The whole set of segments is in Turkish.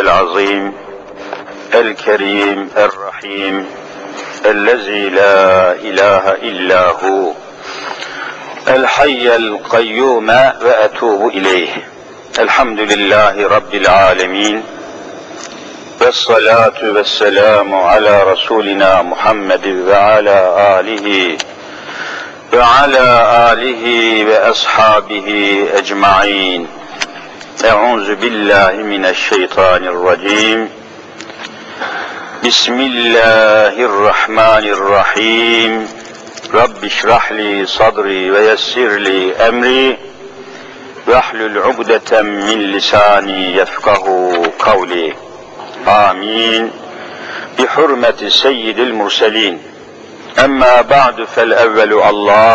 العظيم الكريم الرحيم الذي لا إله إلا هو الحي القيوم وأتوب إليه. الحمد لله رب العالمين والصلاة والسلام على رسولنا محمد وعلى آله وأصحابه أجمعين. أعوذ بالله من الشيطان الرجيم. بسم الله الرحمن الرحيم. رب اشرح لي صدري ويسر لي أمري واحلل عقدة من لساني يفقه قولي. آمين. بحرمة سيد المرسلين. أما بعد فالأول الله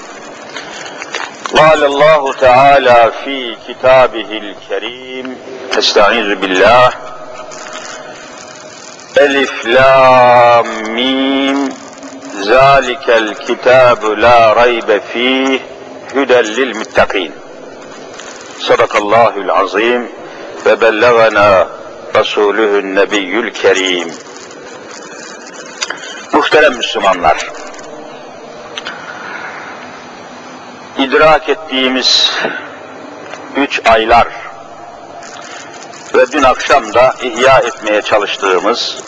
قال الله تعالى في كتابه الكريم أستعيذ بالله ألف لام ميم ذلك الكتاب لا ريب فيه هدى للمتقين. صدق الله العظيم وبلغنا رسوله النبي الكريم. Muhterem Müslümanlar, idrak ettiğimiz 3 aylar ve dün akşam da ihya etmeye çalıştığımız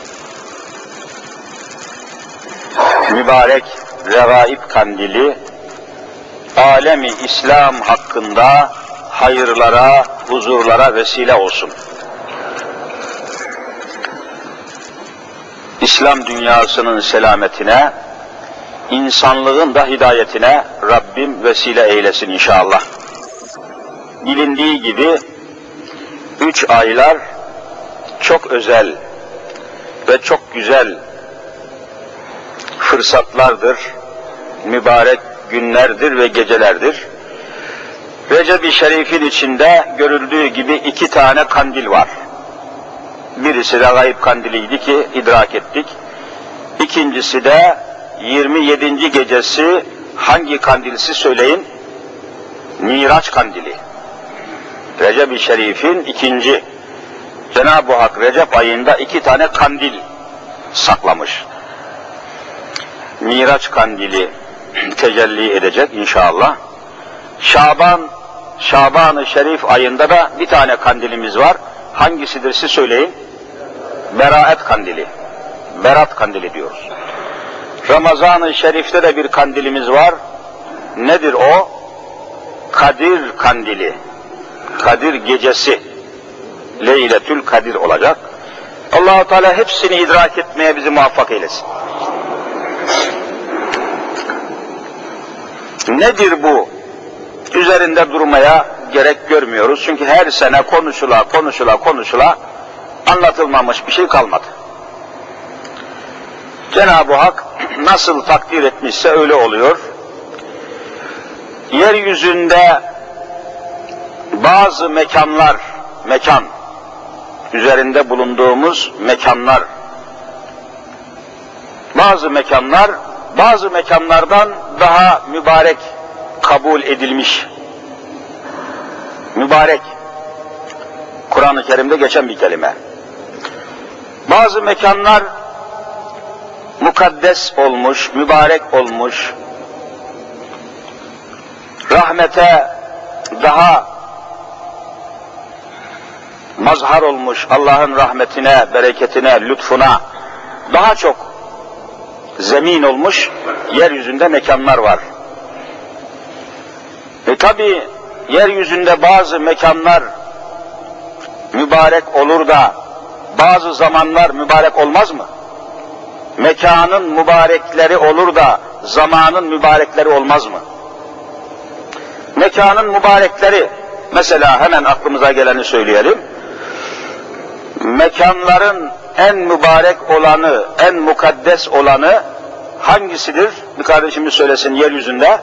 mübarek revaib kandili, alemi İslam hakkında hayırlara, huzurlara vesile olsun. İslam dünyasının selametine, insanlığın da hidayetine Rabbim vesile eylesin inşallah. Bilindiği gibi 3 aylar çok özel ve çok güzel fırsatlardır, mübarek günlerdir ve gecelerdir. Recep-i Şerif'in içinde görüldüğü gibi 2 tane kandil var. Birisi de gayb kandiliydi ki idrak ettik. İkincisi de 27. gecesi hangi kandilisi söyleyin? Miraç kandili. Recep-i Şerif'in 2. Cenab-ı Hak Recep ayında 2 tane kandil saklamış. Miraç kandili tecelli edecek inşallah. Şaban-ı Şerif ayında da 1 tane kandilimiz var. Hangisidir siz söyleyin? Beraat kandili. Berat kandili diyoruz. Ramazan-ı Şerif'te de bir kandilimiz var. Nedir o? Kadir kandili. Kadir gecesi. Leyletül Kadir olacak. Allah-u Teala hepsini idrak etmeye bizi muvaffak eylesin. Nedir bu? Üzerinde durmaya gerek görmüyoruz. Çünkü her sene konuşula anlatılmamış bir şey kalmadı. Cenab-ı Hak nasıl takdir etmişse öyle oluyor. Yeryüzünde bazı mekan, üzerinde bulunduğumuz mekanlar, bazı mekanlardan daha mübarek kabul edilmiş. Mübarek, Kur'an-ı Kerim'de geçen bir kelime. Bazı mekanlar mukaddes olmuş, mübarek olmuş, rahmete daha mazhar olmuş, Allah'ın rahmetine, bereketine, lütfuna daha çok zemin olmuş yeryüzünde mekanlar var. Ve tabi yeryüzünde bazı mekanlar mübarek olur da bazı zamanlar mübarek olmaz mı? Mekanın mübarekleri olur da zamanın mübarekleri olmaz mı? Mekanın mübarekleri, mesela hemen aklımıza geleni söyleyelim. mekanların en mübarek olanı, en mukaddes olanı hangisidir? Bir kardeşimiz söylesin yeryüzünde.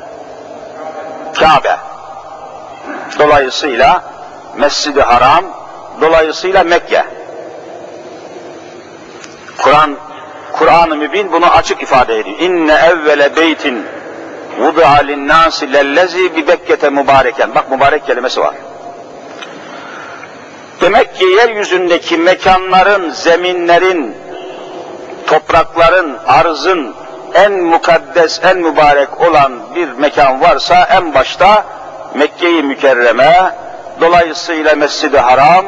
Kabe. Dolayısıyla Mescid-i Haram, dolayısıyla Mekke. Kur'an-ı Mübin bunu açık ifade ediyor. İnne evvele beytin vudi'a linnâsi lellezî bi Bekkete mübareken. Bak mübarek kelimesi var. Demek ki yeryüzündeki mekanların, zeminlerin, toprakların, arzın en mukaddes, en mübarek olan bir mekan varsa en başta Mekke-i Mükerreme, dolayısıyla Mescid-i Haram,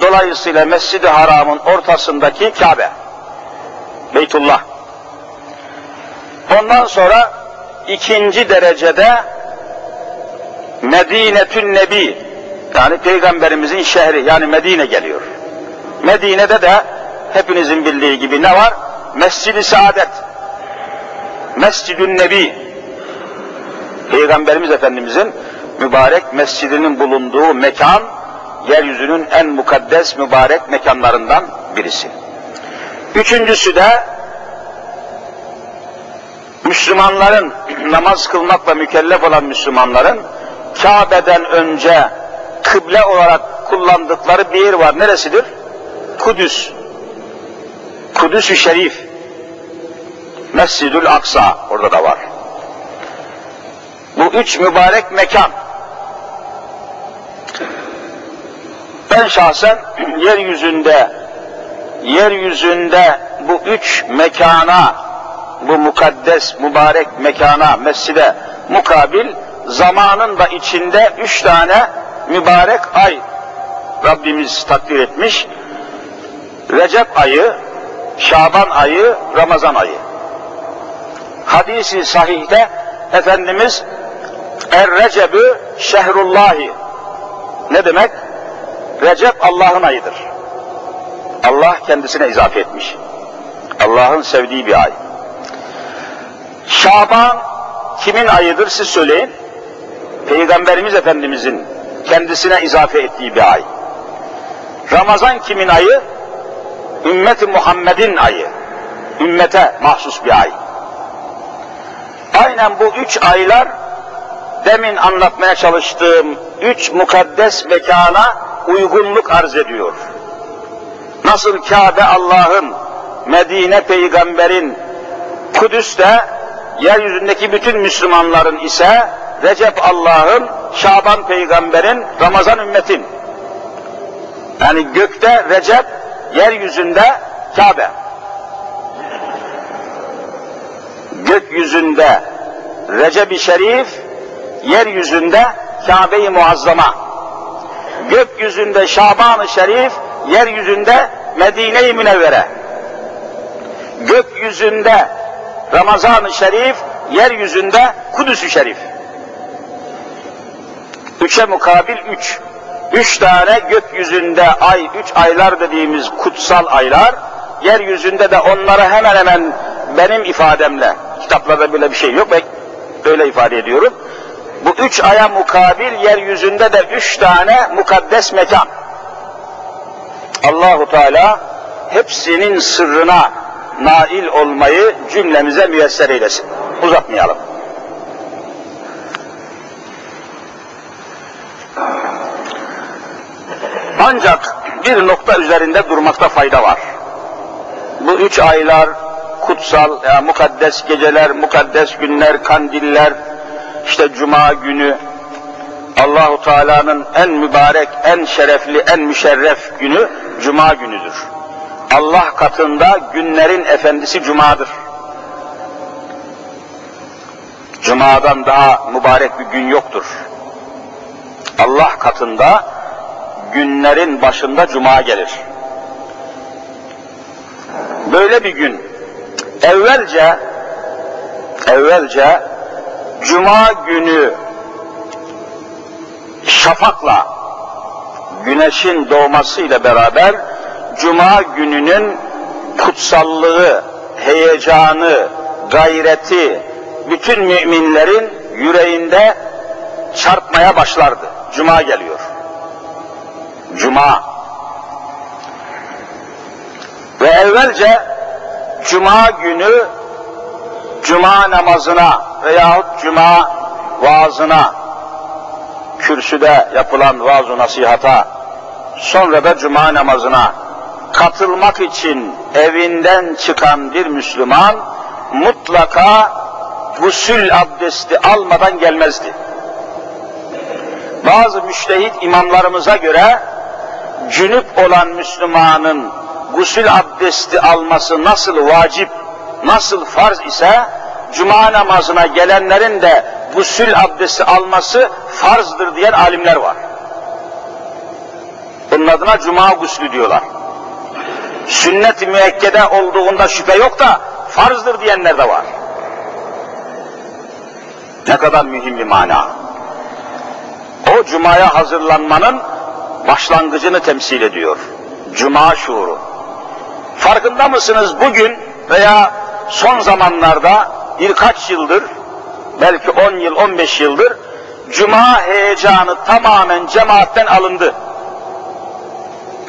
dolayısıyla Mescid-i Haram'ın ortasındaki Kabe, Beytullah. Ondan sonra ikinci derecede Medine-tün Nebi, yani Peygamberimizin şehri, yani Medine geliyor. Medine'de de hepinizin bildiği gibi ne var? Mescid-i Saadet, Mescid-ün Nebi, Peygamberimiz Efendimizin mübarek mescidinin bulunduğu mekan, yeryüzünün en mukaddes mübarek mekanlarından birisi. Üçüncüsü de Müslümanların, namaz kılmakla mükellef olan Müslümanların Kabe'den önce kıble olarak kullandıkları bir yer var. Neresidir? Kudüs. Kudüs-ü Şerif. Mescidül Aksa orada da var. Bu üç mübarek mekan. Ben şahsen yeryüzünde bu üç mekana, bu mukaddes, mübarek mekana, mescide mukabil zamanın da içinde üç tane mübarek ay Rabbimiz takdir etmiş. Recep ayı, Şaban ayı, Ramazan ayı. Hadis-i sahihte Efendimiz Er-Recebü şehrullahi. Ne demek? Recep Allah'ın ayıdır. Allah kendisine izafe etmiş. Allah'ın sevdiği bir ay. Şaban kimin ayıdır siz söyleyin. Peygamberimiz Efendimizin kendisine izafe ettiği bir ay. Ramazan kimin ayı? Ümmet-i Muhammed'in ayı. Ümmete mahsus bir ay. Aynen bu üç aylar demin anlatmaya çalıştığım üç mukaddes mekana uygunluk arz ediyor. Nasıl Kabe Allah'ın, Medine Peygamber'in, Kudüs'te yeryüzündeki bütün Müslümanların ise Recep Allah'ın, Şaban Peygamber'in, Ramazan ümmetin. Yani gökte Recep, yeryüzünde Kabe. Gökyüzünde Recep-i Şerif, yeryüzünde Kabe-i Muazzama. Gökyüzünde Şaban-ı Şerif, yeryüzünde Medine-i Münevvere. Gökyüzünde Ramazan-ı Şerif, yeryüzünde Kudüs-ü Şerif. Üçe mukabil üç. Üç tane gökyüzünde ay, üç aylar dediğimiz kutsal aylar, yeryüzünde de onlara hemen hemen benim ifademle, kitaplarda böyle bir şey yok, ben öyle ifade ediyorum. Bu üç aya mukabil yeryüzünde de üç tane mukaddes mekan. Allahu Teala hepsinin sırrına nail olmayı cümlemize müyesser eylesin. Uzatmayalım. Ancak bir nokta üzerinde durmakta fayda var. Bu üç aylar, kutsal, yani mukaddes geceler, mukaddes günler, kandiller, işte cuma günü, Allahu Teala'nın en mübarek, en şerefli, en müşerref günü cuma günüdür. Allah katında günlerin efendisi cumadır. Cumadan daha mübarek bir gün yoktur. Allah katında günlerin başında cuma gelir. Böyle bir gün evvelce cuma günü şafakla, güneşin doğmasıyla beraber cuma gününün kutsallığı, heyecanı, gayreti bütün müminlerin yüreğinde çarpmaya başlardı. Cuma geliyor. Cuma. Ve evvelce cuma günü cuma namazına veyahut cuma vaazına, kürsüde yapılan vaaz-ı nasihata, sonra da cuma namazına katılmak için evinden çıkan bir Müslüman mutlaka gusül abdesti almadan gelmezdi. Bazı müçtehit imamlarımıza göre cünüp olan Müslümanın gusül abdesti alması nasıl vacip, nasıl farz ise cuma namazına gelenlerin de gusül abdesti alması farzdır diyen alimler var. Bunun adına cuma guslü diyorlar. Sünnet-i müekkede olduğunda şüphe yok da farzdır diyenler de var. Ne kadar mühim bir mana. O cumaya hazırlanmanın başlangıcını temsil ediyor. Cuma şuuru. Farkında mısınız bugün veya son zamanlarda birkaç yıldır, belki 10 yıl, 15 yıldır cuma heyecanı tamamen cemaatten alındı.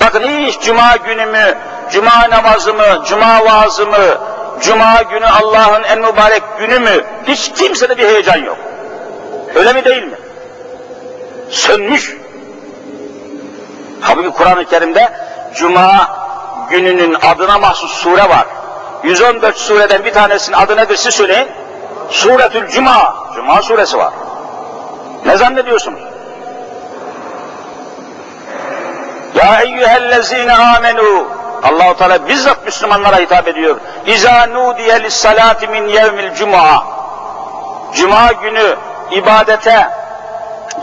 Bakın hiç cuma günümü, cuma namazımı, cuma vaazımı, cuma günü Allah'ın en mübarek günü mü? Hiç kimsede bir heyecan yok. Öyle mi değil mi? Sönmüş. Halbuki Kur'an-ı Kerim'de cuma gününün adına mahsus sure var. 114 sureden bir tanesinin adı nedir siz söyleyin? Suretül Cuma. Cuma suresi var. Ne zannediyorsunuz? Ya eyyühellezine amenu. Allah-u Teala bizzat Müslümanlara hitap ediyor. İza nudiye lissalati min yevmil cuma. Cuma günü ibadete,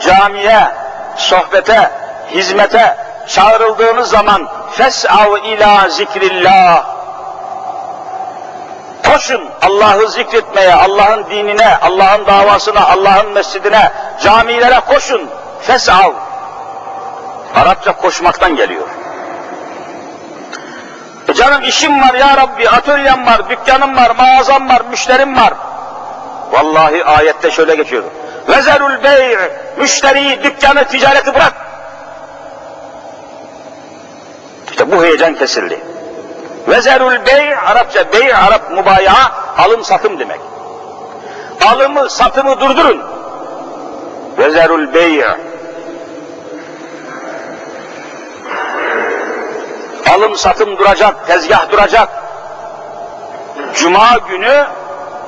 camiye, sohbete, hizmete çağrıldığınız zaman fes'av ila zikrillah. Koşun Allah'ı zikretmeye, Allah'ın dinine, Allah'ın davasına, Allah'ın mescidine, camilere koşun. Fes'av. Arapça koşmaktan geliyor. Canım işim var ya Rabbi, atölyem var, dükkanım var, mağazam var, müşterim var. Vallahi ayette şöyle geçiyor. Vezelul bey', müşteriyi, dükkanı, ticareti bırak. İşte bu heyecan kesildi. Vezelul bey', Arapça bey', Arap mübayaha, alım satım demek. Alımı, satımı durdurun. Vezelul bey'. Alım satım duracak, tezgah duracak. Cuma günü,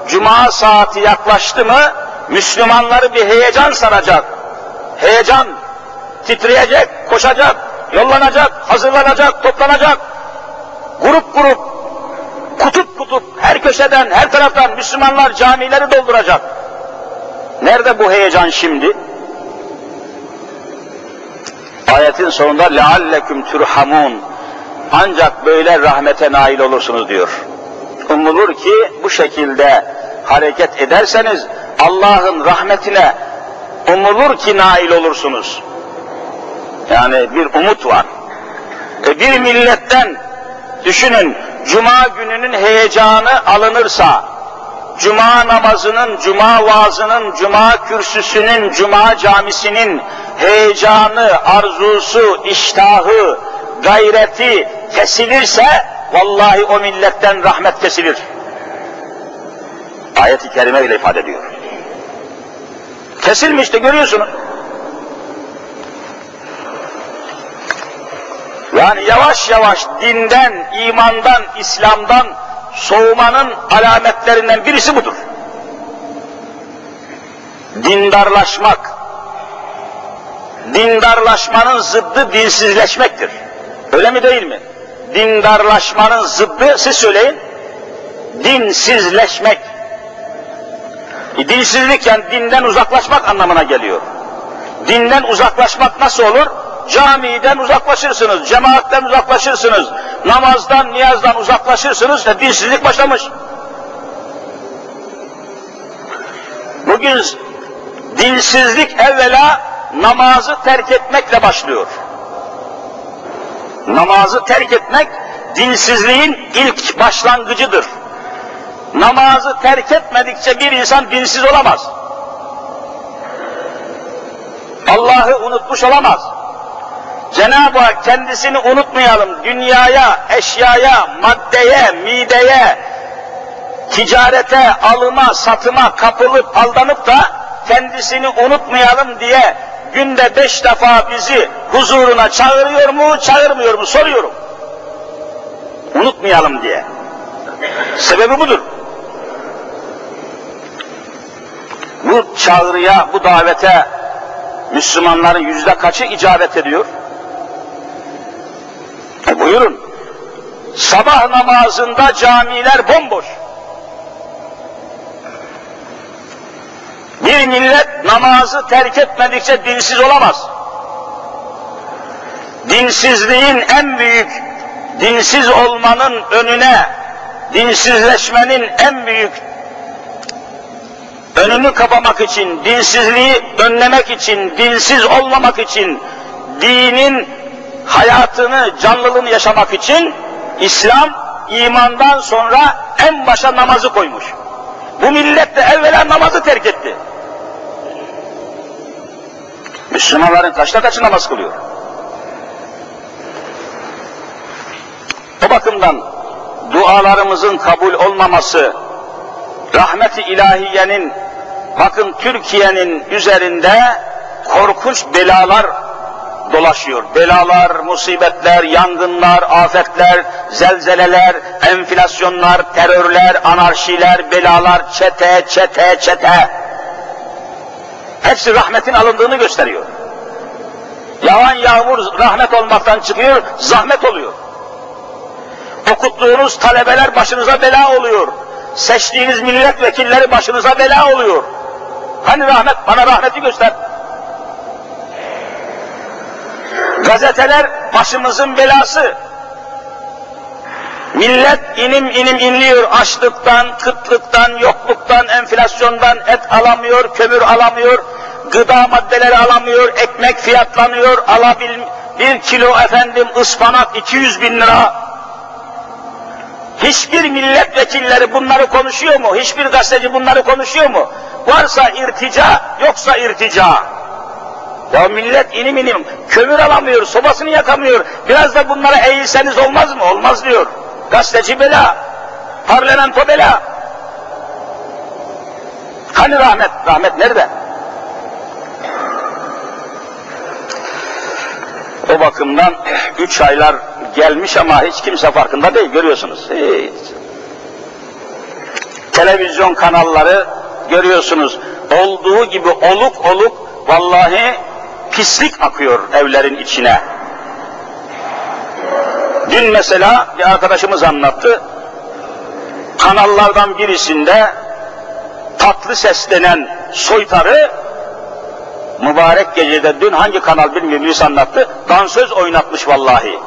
cuma saati yaklaştı mı Müslümanları bir heyecan saracak. Heyecan, titreyecek, koşacak, yollanacak, hazırlanacak, toplanacak. Grup grup, kutup kutup, her köşeden, her taraftan Müslümanlar camileri dolduracak. Nerede bu heyecan şimdi? Ayetin sonunda لَعَلَّكُمْ تُرْحَمُونَ. Ancak böyle rahmete nail olursunuz diyor. Umulur ki bu şekilde hareket ederseniz Allah'ın rahmetine umulur ki nail olursunuz. Yani bir umut var. Bir milletten düşünün, cuma gününün heyecanı alınırsa, cuma namazının, cuma vaazının, cuma kürsüsünün, cuma camisinin heyecanı, arzusu, iştahı, gayreti kesilirse vallahi o milletten rahmet kesilir. Ayet-i kerime ile ifade ediyor. Kesilmişti, görüyorsunuz. Yani yavaş yavaş dinden, imandan, İslam'dan soğumanın alametlerinden birisi budur. Dindarlaşmak, dindarlaşmanın zıddı dinsizleşmektir. Öyle mi değil mi? Dindarlaşmanın zıddı, siz söyleyin, dinsizleşmek. Dinsizlik yani dinden uzaklaşmak anlamına geliyor. Dinden uzaklaşmak nasıl olur? Camiden uzaklaşırsınız, cemaatten uzaklaşırsınız, namazdan, niyazdan uzaklaşırsınız ve dinsizlik başlamış. Bugün dinsizlik evvela namazı terk etmekle başlıyor. Namazı terk etmek dinsizliğin ilk başlangıcıdır. Namazı terk etmedikçe bir insan dinsiz olamaz. Allah'ı unutmuş olamaz. Cenab-ı Hak kendisini unutmayalım. Dünyaya, eşyaya, maddeye, mideye, ticarete, alıma, satıma kapılıp aldanıp da kendisini unutmayalım diye günde 5 defa bizi huzuruna çağırıyor mu, çağırmıyor mu soruyorum. Unutmayalım diye. Sebebi budur. Bu çağrıya, bu davete Müslümanların %kaçı icabet ediyor? Buyurun. Sabah namazında camiler bomboş. Bir millet namazı terk etmedikçe dinsiz olamaz. Dinsizliğin en büyük, dinsiz olmanın önüne, dinsizleşmenin en büyük önünü kapamak için, dinsizliği önlemek için, dinsiz olmamak için, dinin hayatını, canlılığını yaşamak için İslam imandan sonra en başa namazı koymuş. Bu millet de evvela namazı terk etti. Müslümanların kaçta namaz kılıyor? O bakımdan dualarımızın kabul olmaması, rahmet-i ilahiyenin, bakın Türkiye'nin üzerinde korkunç belalar dolaşıyor. Belalar, musibetler, yangınlar, afetler, zelzeleler, enflasyonlar, terörler, anarşiler, belalar, çete. Hepsi rahmetin alındığını gösteriyor. Yağan yağmur rahmet olmaktan çıkıyor, zahmet oluyor. Okuttuğunuz talebeler başınıza bela oluyor. Seçtiğiniz milletvekilleri başınıza bela oluyor. Hani rahmet, bana rahmeti göster. Gazeteler başımızın belası. Millet inim inliyor açlıktan, kıtlıktan, yokluktan, enflasyondan. Et alamıyor, kömür alamıyor, gıda maddeleri alamıyor, ekmek fiyatlanıyor. Bir kilo efendim ıspanak 200.000 lira. Hiçbir milletvekilleri bunları konuşuyor mu? Hiçbir gazeteci bunları konuşuyor mu? Varsa irtica, yoksa irtica. Ya millet inim kömür alamıyor, sobasını yakamıyor. Biraz da bunlara eğilseniz olmaz mı? Olmaz diyor. Gazeteci bela, parlamento bela. Hani rahmet? Rahmet nerede? O bakımdan 3 aylar gelmiş ama hiç kimse farkında değil, görüyorsunuz. Hiç. Televizyon kanalları görüyorsunuz. Olduğu gibi oluk vallahi pislik akıyor evlerin içine. Dün mesela bir arkadaşımız anlattı. Kanallardan birisinde tatlı seslenen soytarı mübarek gecede, dün hangi kanal bilmiyorum, birisi anlattı. Dansöz oynatmış vallahi.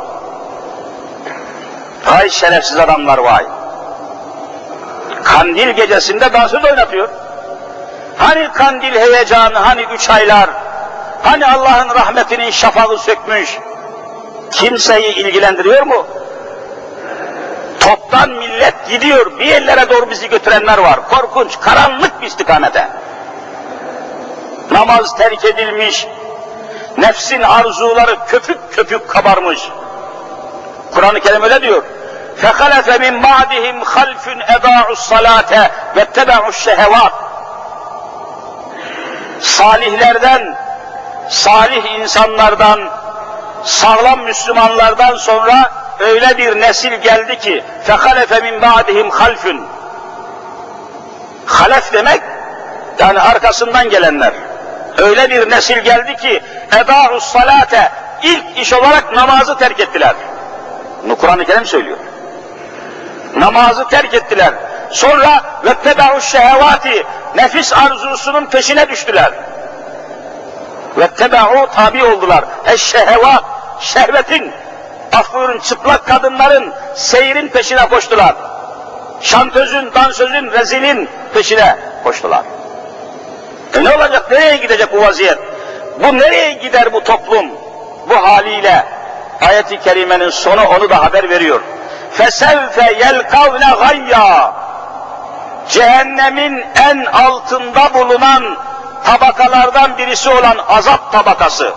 Vay şerefsiz adamlar vay. Kandil gecesinde dansöz oynatıyor. Hani kandil heyecanı, hani 3 aylar, hani Allah'ın rahmetinin şafağı sökmüş. Kimseyi ilgilendiriyor mu? Toptan millet gidiyor, bir yerlere doğru bizi götürenler var. Korkunç, karanlık bir istikamete. Namaz terk edilmiş, nefsin arzuları köpük kabarmış. Kur'an-ı Kerim öyle diyor. فَخَلَفَ مِنْ بَعْدِهِمْ خَلْفٌ اَدَاعُ الصَّلَاةَ وَاتَّبَعُ الشَّهَوَاتِ. Salihlerden, salih insanlardan, sağlam Müslümanlardan sonra öyle bir nesil geldi ki فَخَلَفَ مِنْ بَعْدِهِمْ خَلْفٌ. Halef demek yani arkasından gelenler. Öyle bir nesil geldi ki اَدَاعُ الصَّلَاةَ, ilk iş olarak namazı terk ettiler. Bunu Kur'an-ı Kerim söylüyor. Namazı terk ettiler. Sonra وَتَّبَعُ الشَّهَوَاتِ, nefis arzusunun peşine düştüler. وَتَّبَعُ, tabi oldular. اَشْشَهَوَاتِ, şehvetin, afurun, çıplak kadınların, seyrin peşine koştular. Şantözün, dansözün, rezilin peşine koştular. Ne olacak, nereye gidecek bu vaziyet? Bu nereye gider bu toplum? Bu haliyle ayet-i kerimenin sonu onu da haber veriyor. فَسَوْفَ يَلْقَوْنَ غَيَّا. Cehennemin en altında bulunan tabakalardan birisi olan azap tabakası.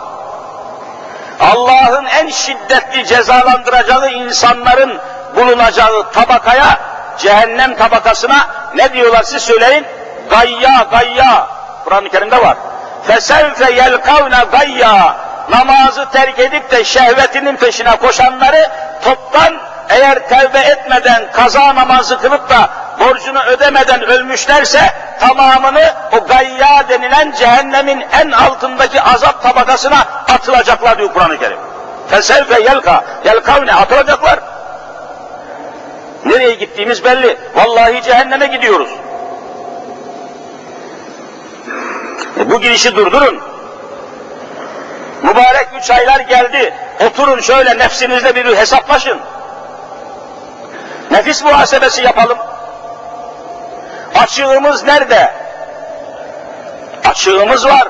Allah'ın en şiddetli cezalandıracağı insanların bulunacağı tabakaya, cehennem tabakasına ne diyorlar siz söyleyin? Gayya, gayya. Kur'an-ı Kerim'de var. Fesevfe yelkavne gayya. Namazı terk edip de şehvetinin peşine koşanları toptan, eğer tevbe etmeden, kaza namazı kılıp da borcunu ödemeden ölmüşlerse tamamını o gayya denilen cehennemin en altındaki azap tabakasına atılacaklar diyor Kur'an-ı Kerim. Fesevfe yelka, yelkavne, atılacaklar. Nereye gittiğimiz belli. Vallahi cehenneme gidiyoruz. Bu girişi durdurun. Mübarek 3 aylar geldi. Oturun şöyle nefsinizle bir hesaplaşın. Nefis muhasebesi yapalım. Açığımız nerede? Açığımız var,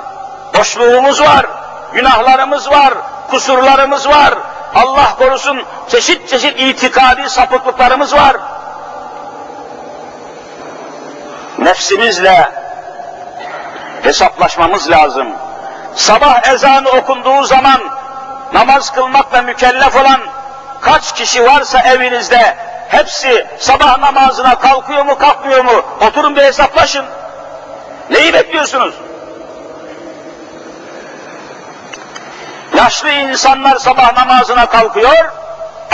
boşluğumuz var, günahlarımız var, kusurlarımız var. Allah korusun çeşit çeşit itikadi sapıklıklarımız var. Nefsimizle hesaplaşmamız lazım. Sabah ezanı okunduğu zaman namaz kılmakla mükellef olan kaç kişi varsa evinizde, hepsi sabah namazına kalkıyor mu kalkmıyor mu? Oturun bir hesaplaşın. Neyi bekliyorsunuz? Yaşlı insanlar sabah namazına kalkıyor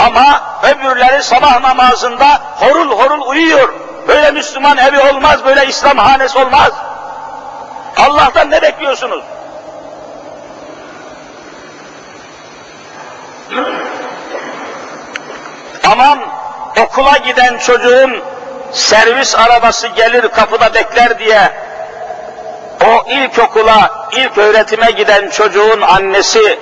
ama öbürleri sabah namazında horul horul uyuyor. Böyle Müslüman evi olmaz, böyle İslam hanesi olmaz. Allah'tan ne bekliyorsunuz? Aman okula giden çocuğun servis arabası gelir kapıda bekler diye o ilkokula, ilk öğretime giden çocuğun annesi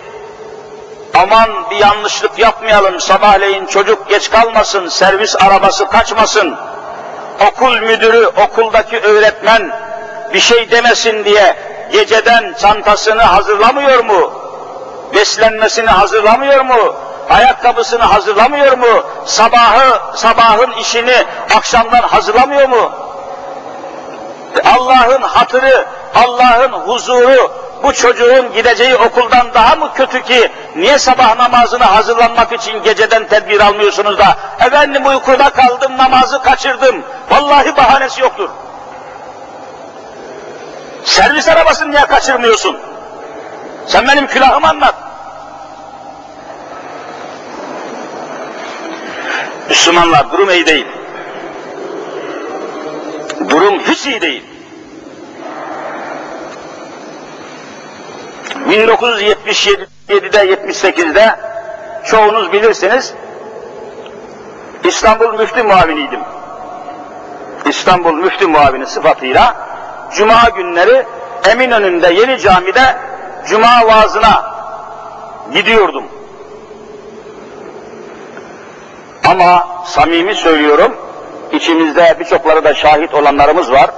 aman bir yanlışlık yapmayalım, sabahleyin çocuk geç kalmasın, servis arabası kaçmasın, okul müdürü, okuldaki öğretmen bir şey demesin diye geceden çantasını hazırlamıyor mu? Beslenmesini hazırlamıyor mu? Ayakkabısını hazırlamıyor mu? Sabahın işini akşamdan hazırlamıyor mu? Allah'ın hatırı, Allah'ın huzuru bu çocuğun gideceği okuldan daha mı kötü ki? Niye sabah namazına hazırlanmak için geceden tedbir almıyorsunuz da? Efendim uykuda kaldım, namazı kaçırdım. Vallahi bahanesi yoktur. Servis arabasını niye kaçırmıyorsun? Sen benim külahımı anlat. Müslümanlar durum iyi değil. Durum hiç iyi değil. 1977'de, 78'de çoğunuz bilirsiniz, İstanbul Müftü Muaviniydim. İstanbul Müftü Muavini sıfatıyla Cuma günleri Eminönü'nde Yeni Cami'de Cuma vaazına gidiyordum. Ama samimi söylüyorum, içimizde birçokları da şahit olanlarımız var.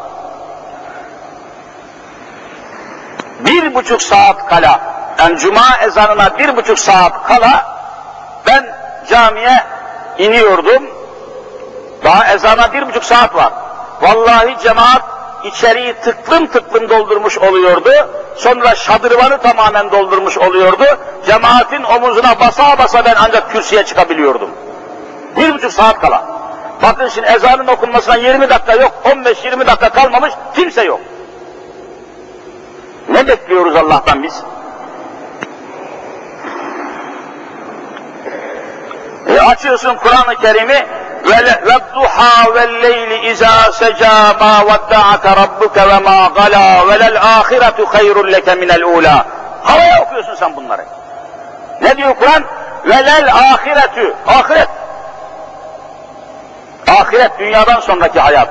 1,5 saat kala, yani Cuma ezanına 1,5 saat kala ben camiye iniyordum. Daha ezana 1,5 saat var. Vallahi cemaat içeriği tıklım tıklım doldurmuş oluyordu. Sonra şadırvanı tamamen doldurmuş oluyordu. Cemaatin omuzuna basa basa ben ancak kürsüye çıkabiliyordum. 1,5 saat kala. Bakın şimdi ezanın okunmasına 20 dakika yok, 15-20 dakika kalmamış, kimse yok. Ne bekliyoruz Allah'tan biz? Açıyorsun Kur'an-ı Kerim'i, وَالضُّحَا وَالْلَيْلِ اِذَا سَجَى مَا وَدَّعَكَ رَبُّكَ وَمَا غَلَى وَلَلْآخِرَةُ خَيْرٌ لَكَ مِنَ الْاُولَى. Havaya okuyorsun sen bunları. Ne diyor Kur'an? وَلَلْآخِرَةُ. Ahiret. Ahiret, dünyadan sonraki hayat.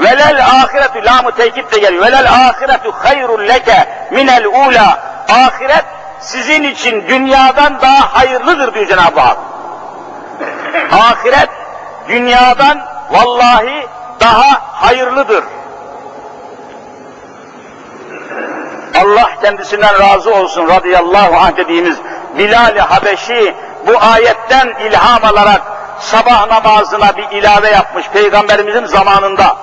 Velel ahiretu, lam-ı tekip de geliyor. Velel ahiretu hayrun leke minel ula. Ahiret sizin için dünyadan daha hayırlıdır diyor Cenab-ı Hak. Ahiret dünyadan vallahi daha hayırlıdır. Allah kendisinden razı olsun radıyallahu anh dediğimiz Bilal-i Habeşi bu ayetten ilham alarak sabah namazına bir ilave yapmış Peygamberimizin zamanında.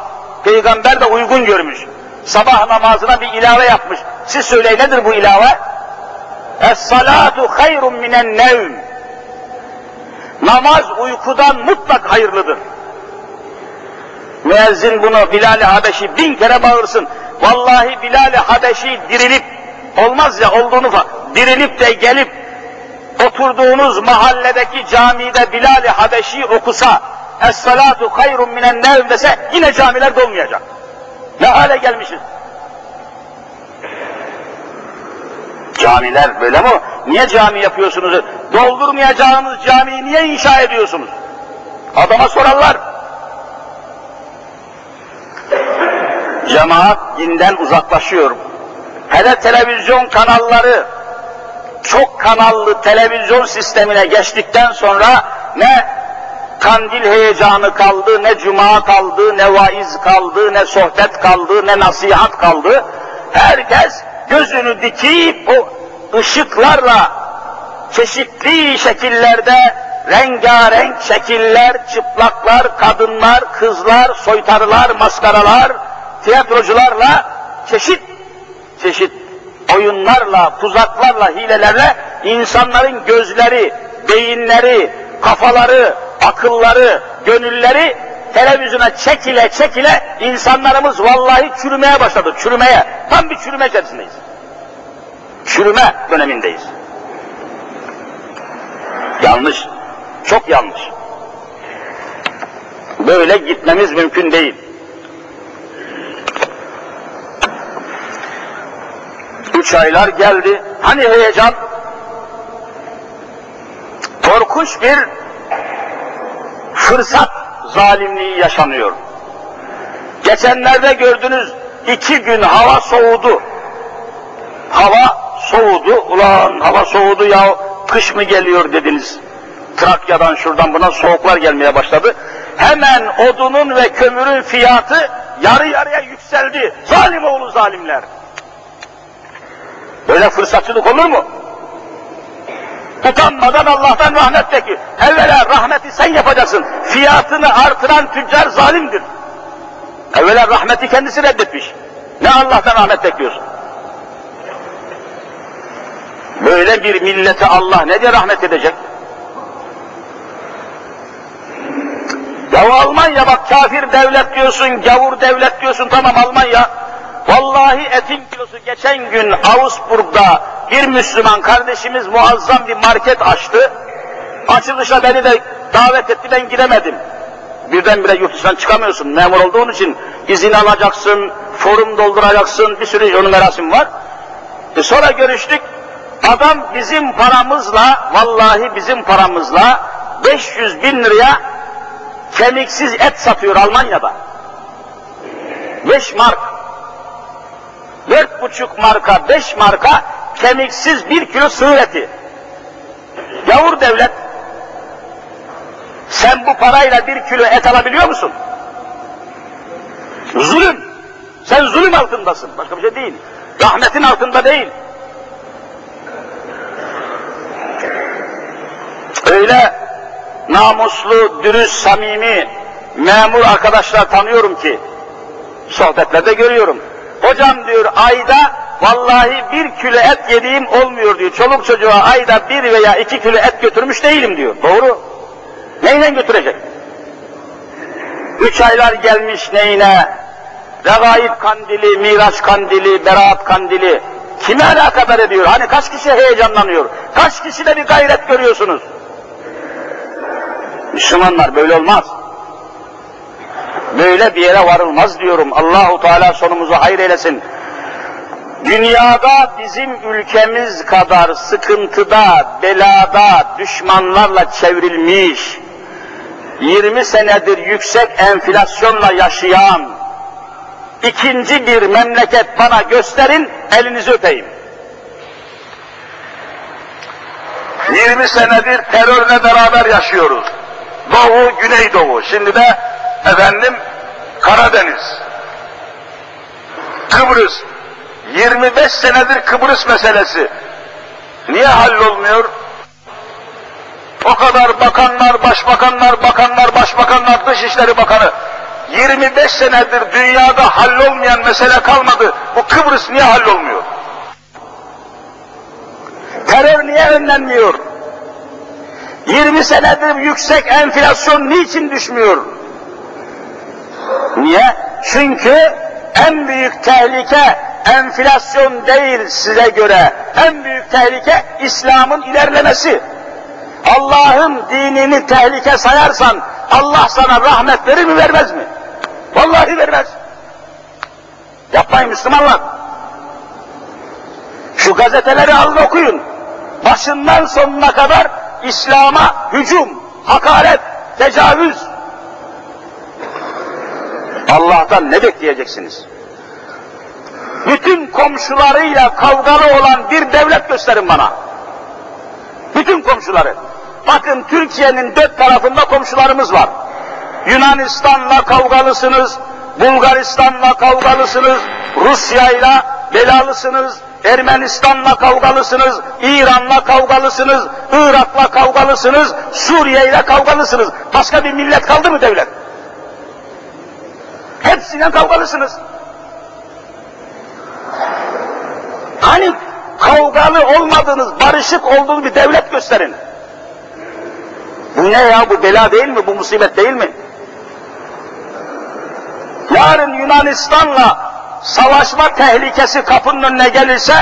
Peygamber de uygun görmüş. Sabah namazına bir ilave yapmış. Siz söyleyin nedir bu ilave? Es-salatu hayrun minen nevm. Namaz uykudan mutlak hayırlıdır. Müezzin bunu Bilal-i Habeşi 1000 kere bağırsın. Vallahi Bilal-i Habeşi dirilip, olmaz ya olduğunu dirilip de gelip oturduğunuz mahalledeki camide Bilal-i Habeşi okusa, Es-salatu hayrun minen nevm dese yine camiler dolmayacak. Ne hale gelmişiz? Camiler böyle mi? Niye cami yapıyorsunuz? Doldurmayacağınız camiyi niye inşa ediyorsunuz? Adama sorarlar. Cemaat dinden uzaklaşıyor. Hele televizyon kanalları, çok kanallı televizyon sistemine geçtikten sonra ne kandil heyecanı kaldı, ne cuma kaldı, ne vaiz kaldı, ne sohbet kaldı, ne nasihat kaldı. Herkes gözünü dikip o ışıklarla çeşitli şekillerde, rengarenk şekiller, çıplaklar, kadınlar, kızlar, soytarılar, maskaralar, tiyatrocularla, çeşit oyunlarla, tuzaklarla, hilelerle insanların gözleri, beyinleri, kafaları, akılları, gönülleri televizyona çekile insanlarımız vallahi çürümeye başladı. Çürümeye. Tam bir çürüme içerisindeyiz. Çürüme dönemindeyiz. Yanlış. Çok yanlış. Böyle gitmemiz mümkün değil. Üç aylar geldi. Hani heyecan? Korkunç bir fırsat zalimliği yaşanıyor. Geçenlerde gördünüz, 2 gün hava soğudu. Hava soğudu, ulan hava soğudu ya, kış mı geliyor dediniz. Trakya'dan şuradan buna soğuklar gelmeye başladı. Hemen odunun ve kömürün fiyatı yarı yarıya yükseldi. Zalim oğlu zalimler. Böyle fırsatçılık olur mu? Utanmadan Allah'tan rahmet bekliyor. Evvela rahmeti sen yapacaksın. Fiyatını artıran tüccar zalimdir. Evvela rahmeti kendisi reddetmiş. Ne Allah'tan rahmet bekliyorsun? Böyle bir millete Allah ne diye rahmet edecek? Ya Almanya bak, kafir devlet diyorsun, gavur devlet diyorsun, tamam Almanya. Vallahi etin kilosu geçen gün Augsburg'da bir Müslüman kardeşimiz muazzam bir market açtı. Açılışa beni de davet etti, ben giremedim. Birdenbire yurt dışından çıkamıyorsun, memur olduğun için izin alacaksın, forum dolduracaksın, bir sürü onun merasim var. Sonra görüştük, adam bizim paramızla, vallahi bizim paramızla 500.000 liraya kemiksiz et satıyor Almanya'da. 5 mark. 4,5 marka, 5 marka kemiksiz 1 kilo sığır eti. Yavur devlet, sen bu parayla 1 kilo et alabiliyor musun? Zulüm. Sen zulüm altındasın. Başka bir şey değil. Rahmetin altında değil. Öyle namuslu, dürüst, samimi memur arkadaşlar tanıyorum ki, sohbetlerde görüyorum. Hocam diyor, ayda vallahi 1 kilo et yediğim olmuyor diyor. Çoluk çocuğa ayda 1 veya 2 kilo et götürmüş değilim diyor. Doğru. Neyle götürecek? 3 aylar gelmiş neyine? Regaib kandili, Miraç kandili, Berat kandili. Kime alakadar ediyor? Hani kaç kişi heyecanlanıyor? Kaç kişide bir gayret görüyorsunuz? Müslümanlar böyle olmaz. Böyle bir yere varılmaz diyorum. Allahu Teala sonumuzu hayır eylesin. Dünyada bizim ülkemiz kadar sıkıntıda, belada, düşmanlarla çevrilmiş, 20 senedir yüksek enflasyonla yaşayan ikinci bir memleket bana gösterin, elinizi öpeyim. 20 senedir terörle beraber yaşıyoruz. Doğu, Güneydoğu. Şimdi de efendim Karadeniz, Kıbrıs, 25 senedir Kıbrıs meselesi niye hallolmuyor? O kadar bakanlar, başbakanlar, Dışişleri Bakanı, 25 senedir dünyada hallolmayan mesele kalmadı. Bu Kıbrıs niye hallolmuyor? Terör niye önlenmiyor? 20 senedir yüksek enflasyon niçin düşmüyor? Niye? Çünkü en büyük tehlike enflasyon değil size göre. En büyük tehlike İslam'ın ilerlemesi. Allah'ın dinini tehlike sayarsan Allah sana rahmet verir mi vermez mi? Vallahi vermez. Yapmayın Müslümanlar. Şu gazeteleri alın okuyun. Başından sonuna kadar İslam'a hücum, hakaret, tecavüz. Allah'tan ne bekleyeceksiniz? Bütün komşularıyla kavgalı olan bir devlet gösterin bana. Bütün komşuları. Bakın Türkiye'nin 4 tarafında komşularımız var. Yunanistan'la kavgalısınız, Bulgaristan'la kavgalısınız, Rusya'yla belalısınız, Ermenistan'la kavgalısınız, İran'la kavgalısınız, Irak'la kavgalısınız, Suriye'yle kavgalısınız. Başka bir millet kaldı mı devlet? Hepsiyle kavgalısınız. Hani kavgalı olmadığınız, barışık olduğunuz bir devlet gösterin. Bu ne ya? Bu bela değil mi? Bu musibet değil mi? Yarın Yunanistan'la savaşma tehlikesi kapının önüne gelirse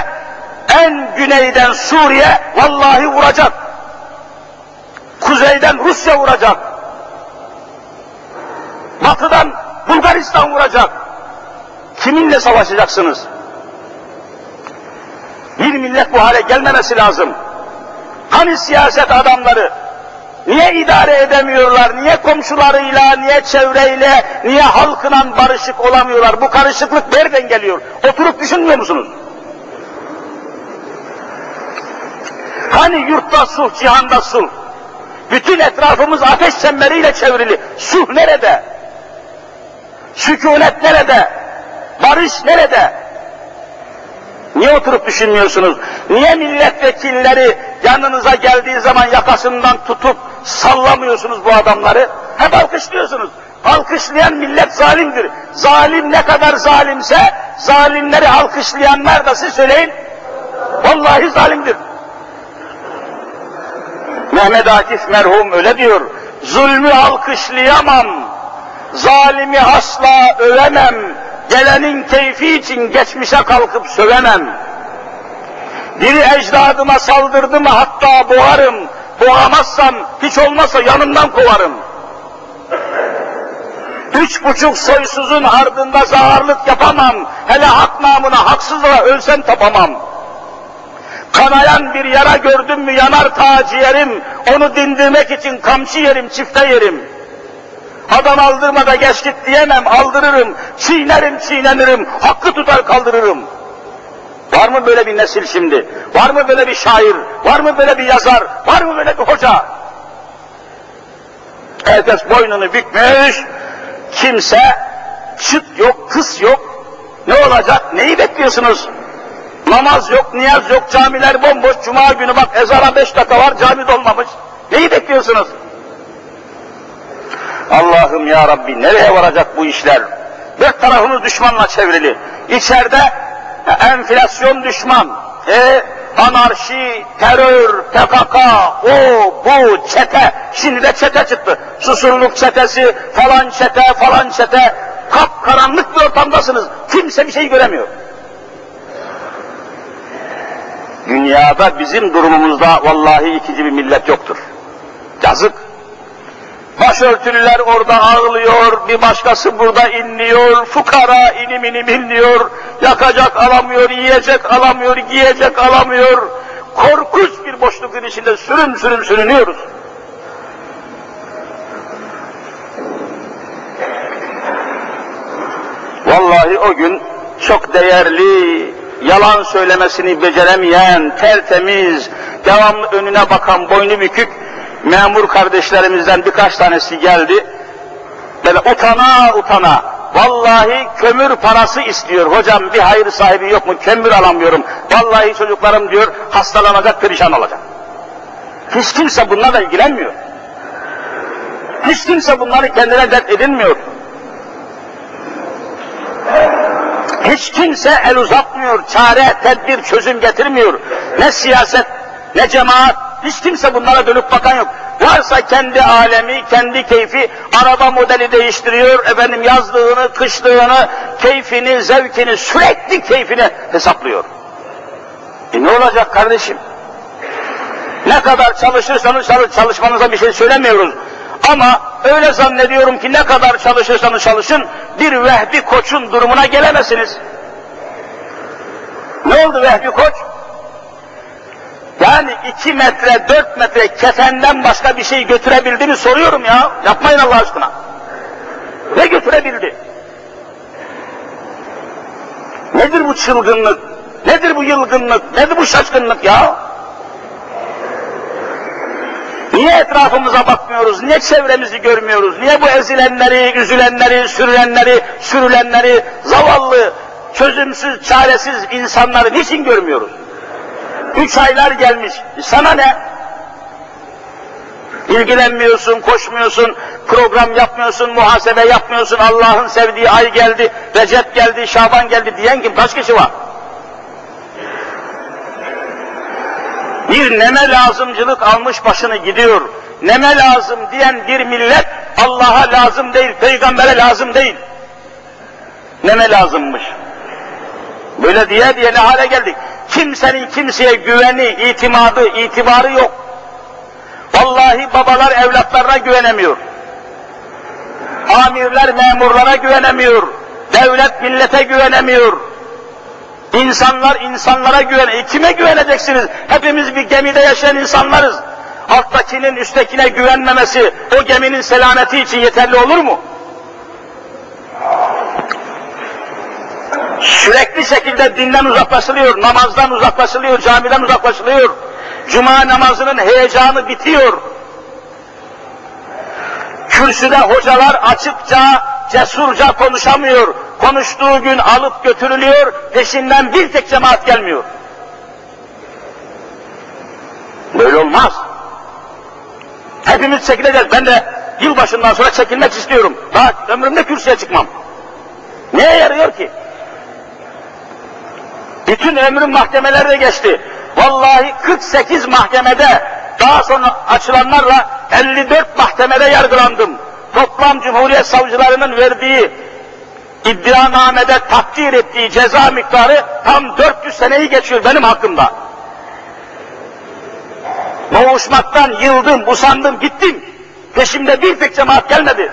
en güneyden Suriye vallahi vuracak. Kuzeyden Rusya vuracak. Batıdan Bulgaristan vuracak. Kiminle savaşacaksınız? Bir millet bu hale gelmemesi lazım. Hani siyaset adamları niye idare edemiyorlar, niye komşularıyla, niye çevreyle, niye halkla barışık olamıyorlar? Bu karışıklık nereden geliyor? Oturup düşünmüyor musunuz? Hani yurtta sulh, cihanda sulh? Bütün etrafımız ateş çemberiyle çevrili. Sulh nerede? Sükûnet nerede? Barış nerede? Niye oturup düşünmüyorsunuz? Niye milletvekilleri yanınıza geldiği zaman yakasından tutup sallamıyorsunuz bu adamları? Hep alkışlıyorsunuz. Alkışlayan millet zalimdir. Zalim ne kadar zalimse, zalimleri alkışlayanlar da siz söyleyin. Vallahi zalimdir. Mehmet Akif merhum öyle diyor. Zulmü alkışlayamam, zalimi asla övemem. Gelenin keyfi için geçmişe kalkıp sövemem. Biri ecdadıma saldırdı mı hatta boğarım. Boğamazsam hiç olmazsa yanımdan kovarım. 3,5 soysuzun ardında zaharlık yapamam. Hele hak namına haksızla ölsem tapamam. Kanayan bir yara gördüm mü yanar ta ciğerim. Onu dindirmek için kamçı yerim, çifte yerim. Adam aldırma da geç git diyemem, aldırırım, çiğnerim, çiğnenirim, hakkı tutar kaldırırım. Var mı böyle bir nesil şimdi? Var mı böyle bir şair? Var mı böyle bir yazar? Var mı böyle bir hoca? Herkes boynunu bükmüş, kimse çıt yok, kıs yok. Ne olacak? Neyi bekliyorsunuz? Namaz yok, niyaz yok, camiler bomboş, cuma günü bak ezana 5 dakika var, cami dolmamış. Neyi bekliyorsunuz? Allah'ım ya Rabbi nereye varacak bu işler? Dört tarafımız düşmanla çevrili. İçeride enflasyon düşman, anarşi, terör, PKK, o, bu, çete. Şimdi de çete çıktı. Susurluk çetesi, falan çete, falan çete. Kapkaranlık bir ortamdasınız. Kimse bir şey göremiyor. Dünyada bizim durumumuzda vallahi ikinci bir millet yoktur. Yazık. Başörtülüler orada ağlıyor, bir başkası burada inliyor, fukara inim inim inliyor, yakacak alamıyor, yiyecek alamıyor, giyecek alamıyor. Korkunç bir boşlukun içinde sürünüyoruz. Vallahi o gün çok değerli, yalan söylemesini beceremeyen, tertemiz, devamlı önüne bakan, boynu bükük, memur kardeşlerimizden birkaç tanesi geldi, böyle utana utana, vallahi kömür parası istiyor, hocam bir hayır sahibi yok mu, kömür alamıyorum, vallahi çocuklarım diyor, hastalanacak, perişan olacak. Hiç kimse bunlarla ilgilenmiyor. Hiç kimse bunları kendine dert edinmiyor. Hiç kimse el uzatmıyor, çare, tedbir, çözüm getirmiyor. Ne siyaset ne cemaat, hiç kimse bunlara dönüp bakan yok. Varsa kendi alemi, kendi keyfi, araba modeli değiştiriyor, efendim yazlığını, kışlığını, keyfini, zevkini, sürekli keyfini hesaplıyor. Ne olacak kardeşim? Ne kadar çalışırsanız çalışmanıza bir şey söylemiyoruz. Ama öyle zannediyorum ki ne kadar çalışırsanız çalışın, bir Vehbi Koç'un durumuna gelemezsiniz. Ne oldu Vehbi Koç? Yani 2 metre, 4 metre kefenden başka bir şey götürebildi mi soruyorum ya. Yapmayın Allah aşkına. Ne götürebildi? Nedir bu çılgınlık? Nedir bu yılgınlık? Nedir bu şaşkınlık ya? Niye etrafımıza bakmıyoruz? Niye çevremizi görmüyoruz? Niye bu ezilenleri, üzülenleri, sürülenleri, zavallı, çözümsüz, çaresiz insanları niçin görmüyoruz? 3 aylar gelmiş. Sana ne? İlgilenmiyorsun, koşmuyorsun, program yapmıyorsun, muhasebe yapmıyorsun. Allah'ın sevdiği ay geldi, Recep geldi, Şaban geldi diyen kim? Kaç kişi var? Bir neme lazımcılık almış başını gidiyor. Neme lazım diyen bir millet Allah'a lazım değil, peygambere lazım değil. Neme lazımmış. Böyle diye ne hale geldik. Kimsenin kimseye güveni, itimadı, itibarı yok. Vallahi babalar evlatlarına güvenemiyor. Amirler memurlara güvenemiyor. Devlet millete güvenemiyor. İnsanlar insanlara güvenemiyor. Kime güveneceksiniz? Hepimiz bir gemide yaşayan insanlarız. Alttakinin üsttekine güvenmemesi o geminin selameti için yeterli olur mu? Sürekli şekilde dinden uzaklaşılıyor, namazdan uzaklaşılıyor, camiden uzaklaşılıyor. Cuma namazının heyecanı bitiyor. Kürsüde hocalar açıkça, cesurca konuşamıyor. Konuştuğu gün alıp götürülüyor, peşinden bir tek cemaat gelmiyor. Böyle olmaz. Hepimiz çekileceğiz. Ben de yılbaşından sonra çekilmek istiyorum. Daha ömrümde kürsüye çıkmam. Neye yarıyor ki? Bütün ömrüm mahkemelerde geçti. Vallahi 48 mahkemede, daha sonra açılanlarla 54 mahkemede yargılandım. Toplam Cumhuriyet Savcılarının verdiği, iddianamede takdir ettiği ceza miktarı tam 400 seneyi geçiyor benim hakkımda. Boğuşmaktan yıldım, usandım, gittim. Peşimde bir tek cemaat gelmedi.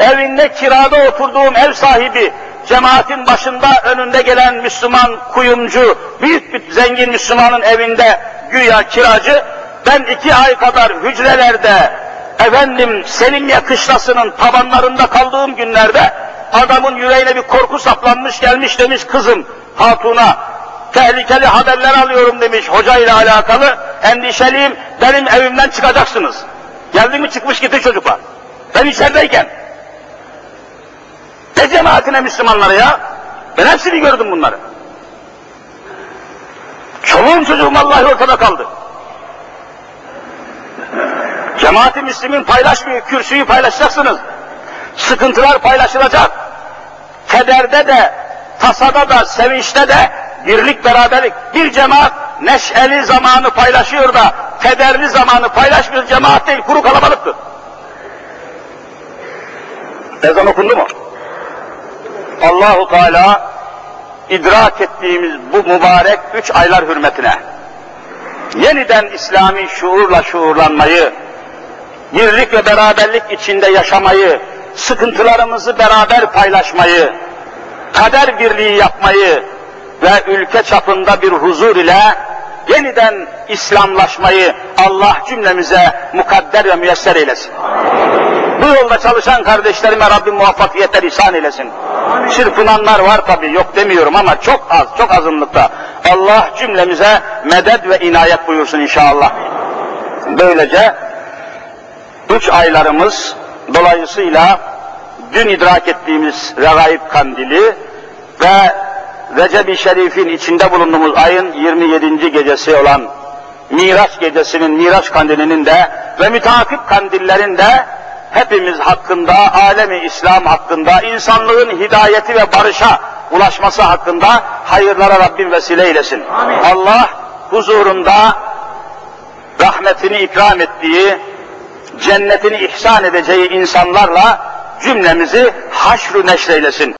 Evinde kirada oturduğum ev sahibi, cemaatin başında önünde gelen Müslüman kuyumcu, büyük bir zengin Müslümanın evinde güya kiracı, ben 2 ay kadar hücrelerde, efendim Selimiye kışlasının tabanlarında kaldığım günlerde adamın yüreğine bir korku saplanmış, gelmiş demiş kızım hatuna, tehlikeli haberler alıyorum demiş hocayla alakalı, endişeliyim, benim evimden çıkacaksınız. Geldi mi çıkmış gitti çocuklar. Ben içerideyken. Ne cemaatine Müslümanlara ya? Ben hepsini gördüm bunları. Çoluğum çocuğum vallahi ortada kaldı. Cemaat-i Müslümin paylaşmıyor, kürsüyü paylaşacaksınız. Sıkıntılar paylaşılacak. Kederde de, tasada da, sevinçte de birlik, beraberlik. Bir cemaat neşeli zamanı paylaşıyor da kederli zamanı paylaşmıyor, cemaat değil, kuru kalabalıktır. Ezan okundu mu? Allah-u Teala idrak ettiğimiz bu mübarek 3 aylar hürmetine yeniden İslami şuurla şuurlanmayı, birlik ve beraberlik içinde yaşamayı, sıkıntılarımızı beraber paylaşmayı, kader birliği yapmayı ve ülke çapında bir huzur ile yeniden İslamlaşmayı Allah cümlemize mukadder ve müyesser eylesin. Bu yolda çalışan kardeşlerime Rabbim muvaffakiyetler ihsan eylesin. Çırpınanlar var tabii, yok demiyorum ama çok az, çok azınlıkta. Allah cümlemize medet ve inayet buyursun inşallah. Böylece 3 aylarımız dolayısıyla dün idrak ettiğimiz Regaib Kandili ve Recep-i Şerif'in içinde bulunduğumuz ayın 27. gecesi olan Miraç gecesinin, Miraç Kandili'nin de ve mütakip kandillerin de hepimiz hakkında, alemi İslam hakkında, insanlığın hidayeti ve barışa ulaşması hakkında hayırlara Rabbim vesile eylesin. Amin. Allah huzurunda rahmetini ikram ettiği, cennetini ihsan edeceği insanlarla cümlemizi haşr-ü neşreylesin.